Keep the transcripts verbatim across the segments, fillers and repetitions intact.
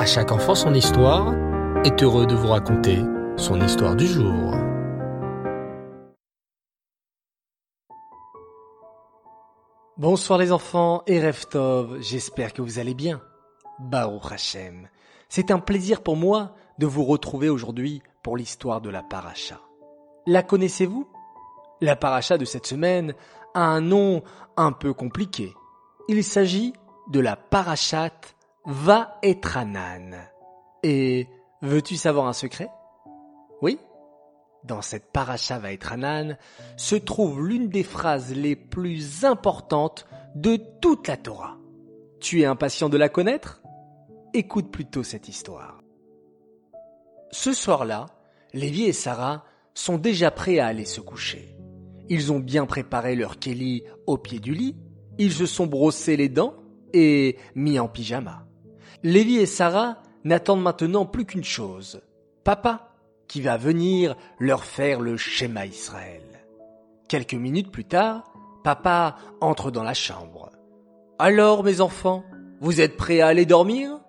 À chaque enfant son histoire est heureux de vous raconter son histoire du jour. Bonsoir les enfants et Erev Tov, j'espère que vous allez bien. Baruch Hashem, c'est un plaisir pour moi de vous retrouver aujourd'hui pour l'histoire de la paracha. La connaissez-vous ? La paracha de cette semaine a un nom un peu compliqué. Il s'agit de la Parachat Vaethanan. Et veux-tu savoir un secret ? Oui ? Dans cette Parachat Vaethanan se trouve l'une des phrases les plus importantes de toute la Torah. Tu es impatient de la connaître ? Écoute plutôt cette histoire. Ce soir-là, Lévi et Sarah sont déjà prêts à aller se coucher. Ils ont bien préparé leur kéli au pied du lit, ils se sont brossés les dents et mis en pyjama. Lévi et Sarah n'attendent maintenant plus qu'une chose, papa, qui va venir leur faire le Shema Yisrael. Quelques minutes plus tard, papa entre dans la chambre. « Alors mes enfants, vous êtes prêts à aller dormir ?»«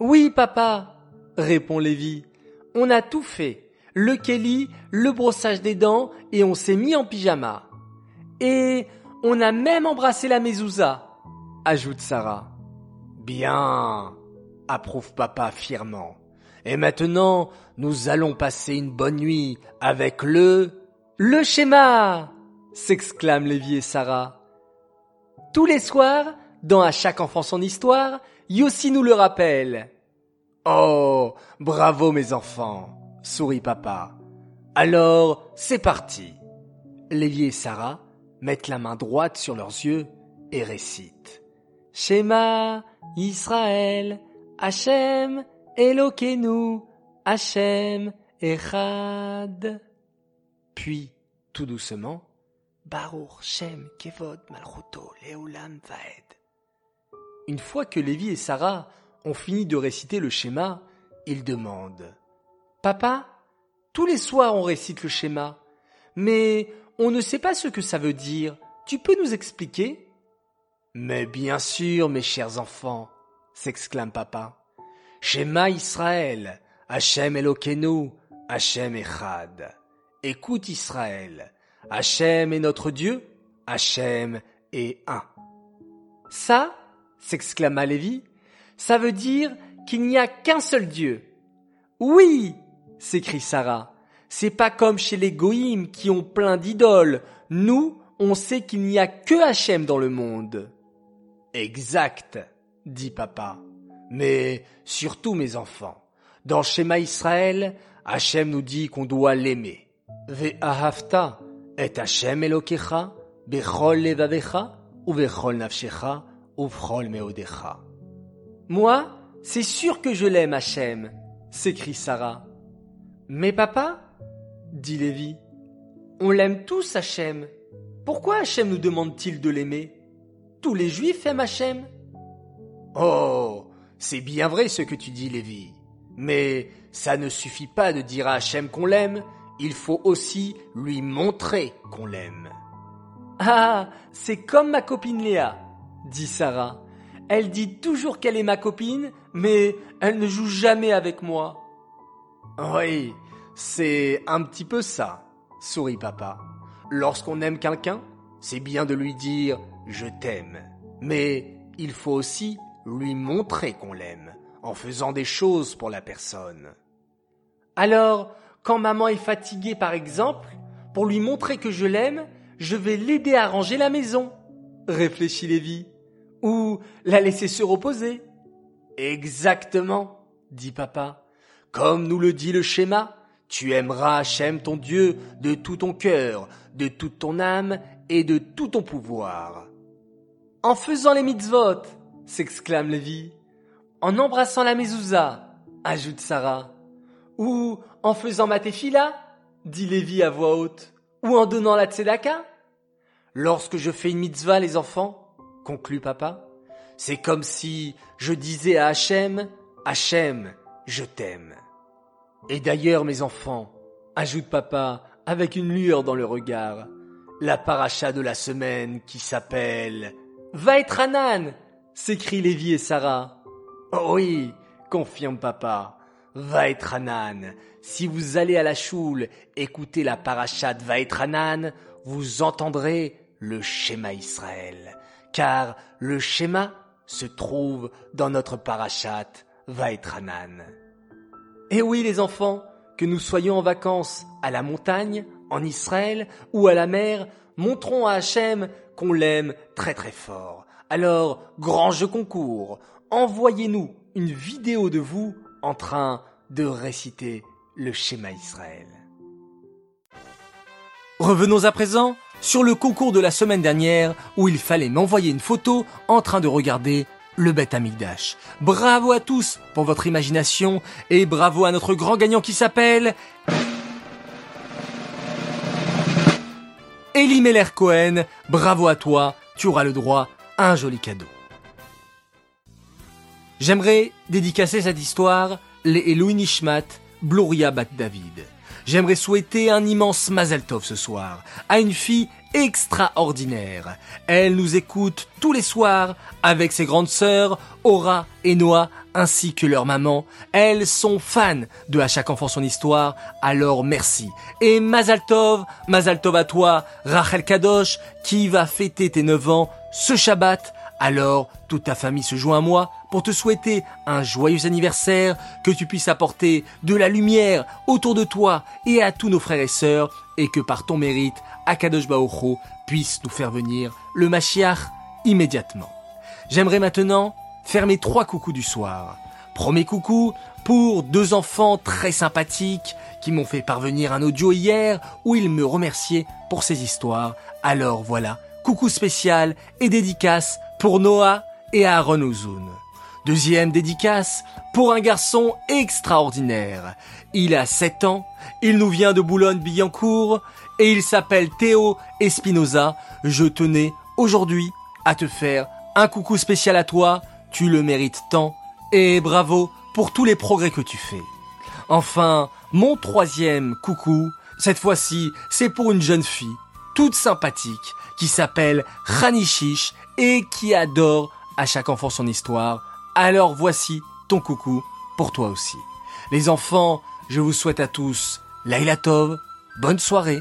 Oui papa !» répond Lévi. « On a tout fait, le kéli, le brossage des dents et on s'est mis en pyjama. Et on a même embrassé la mezouza !» ajoute Sarah. « Bien !» approuve papa fièrement. Et maintenant, nous allons passer une bonne nuit avec le... Le Shema ! S'exclament Lévi et Sarah. Tous les soirs, dans À chaque enfant son histoire, Yossi nous le rappelle. Oh, bravo mes enfants, sourit papa. Alors, c'est parti. Lévi et Sarah mettent la main droite sur leurs yeux et récitent. Shema Yisrael, Hachem Elokeinu, Hachem Echad. Puis, tout doucement, Baruch Shem, Kevod, Malchuto Leolam Vaed. Une fois que Lévi et Sarah ont fini de réciter le schéma, ils demandent « Papa, tous les soirs on récite le schéma, mais on ne sait pas ce que ça veut dire. Tu peux nous expliquer ?»« Mais bien sûr, mes chers enfants !» s'exclame papa. Shema Yisrael, Hachem Elokeinu, Hachem Echad. Écoute Israël, Hachem est notre Dieu, Hachem est un. Ça, s'exclama Lévi, ça veut dire qu'il n'y a qu'un seul Dieu. Oui, s'écrie Sarah, c'est pas comme chez les Goïms qui ont plein d'idoles. Nous, on sait qu'il n'y a que Hachem dans le monde. Exact, dit papa. Mais surtout, mes enfants, dans Shema Yisrael, Hachem nous dit qu'on doit l'aimer. Veahavta et Hachem elokecha, Bechol le Vavecha, ou Bechol Nafshecha, ou Bechol Meodecha. Moi, c'est sûr que je l'aime, Hachem, s'écrie Sarah. Mais papa, dit Lévi, on l'aime tous, Hachem. Pourquoi Hachem nous demande-t-il de l'aimer ? Tous les Juifs aiment Hachem. Oh ! C'est bien vrai ce que tu dis, Lévi. Mais ça ne suffit pas de dire à Hachem qu'on l'aime, il faut aussi lui montrer qu'on l'aime. Ah, c'est comme ma copine Léa, dit Sarah. Elle dit toujours qu'elle est ma copine, mais elle ne joue jamais avec moi. Oui, c'est un petit peu ça, sourit papa. Lorsqu'on aime quelqu'un, c'est bien de lui dire « je t'aime ». Mais il faut aussi lui montrer qu'on l'aime, en faisant des choses pour la personne. Alors, quand maman est fatiguée par exemple, pour lui montrer que je l'aime, je vais l'aider à ranger la maison, réfléchit Lévi, ou la laisser se reposer. Exactement, dit papa. Comme nous le dit le schéma, tu aimeras Hachem ton Dieu de tout ton cœur, de toute ton âme et de tout ton pouvoir. En faisant les mitzvot, s'exclame Lévi. En embrassant la mezouza, ajoute Sarah. Ou en faisant ma tefila, dit Lévi à voix haute. Ou en donnant la tzedaka. Lorsque je fais une mitzvah, les enfants, conclut papa, c'est comme si je disais à Hachem, Hachem, je t'aime. Et d'ailleurs, mes enfants, ajoute papa avec une lueur dans le regard, la paracha de la semaine qui s'appelle Vaethanan. S'écrient Lévi et Sarah. Oh oui, confirme papa. Vaethanan, si vous allez à la choule, écoutez la Parachat Vaethanan, vous entendrez le Shema Yisrael, car le Shema se trouve dans notre Parachat Vaethanan. Et oui les enfants, que nous soyons en vacances à la montagne, en Israël ou à la mer, montrons à Hachem qu'on l'aime très très fort. Alors, grand jeu concours, envoyez-nous une vidéo de vous en train de réciter le Shema Yisrael. Revenons à présent sur le concours de la semaine dernière où il fallait m'envoyer une photo en train de regarder le Beth Hamidrash. Bravo à tous pour votre imagination et bravo à notre grand gagnant qui s'appelle Eli Meller Cohen. Bravo à toi, tu auras le droit à un joli cadeau. J'aimerais dédicacer cette histoire, les Eloi Nishmat, Bloria Bat David. J'aimerais souhaiter un immense Mazel Tov ce soir à une fille extraordinaire. Elle nous écoute tous les soirs avec ses grandes sœurs, Ora et Noa, ainsi que leur maman. Elles sont fans de À chaque enfant son histoire, alors merci. Et Mazel Tov, Mazel Tov à toi, Rachel Kadosh, qui va fêter tes neuf ans ce Shabbat. Alors, toute ta famille se joint à moi pour te souhaiter un joyeux anniversaire, que tu puisses apporter de la lumière autour de toi et à tous nos frères et sœurs, et que par ton mérite, Hakadosh Baruch Hu puisse nous faire venir le Mashiach immédiatement. J'aimerais maintenant faire mes trois coucous du soir. Premier coucou pour deux enfants très sympathiques qui m'ont fait parvenir un audio hier où ils me remerciaient pour ces histoires. Alors voilà, coucou spécial et dédicace pour Noah et Aaron Ouzoun. Deuxième dédicace pour un garçon extraordinaire. Il a sept ans, il nous vient de Boulogne-Billancourt et il s'appelle Théo Espinoza. Je tenais aujourd'hui à te faire un coucou spécial à toi, tu le mérites tant et bravo pour tous les progrès que tu fais. Enfin, mon troisième coucou, cette fois-ci, c'est pour une jeune fille toute sympathique qui s'appelle Hanichich et qui adore À chaque enfant son histoire. Alors voici ton coucou pour toi aussi. Les enfants, je vous souhaite à tous Laïla Tov, bonne soirée,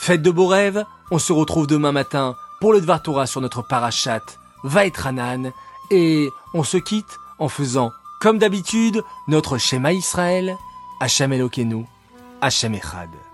faites de beaux rêves, on se retrouve demain matin pour le Dvar Torah sur notre Parachat Vaethanan et on se quitte en faisant, comme d'habitude, notre Shema Yisrael, Hachem Elokeinu, Hachem Echad.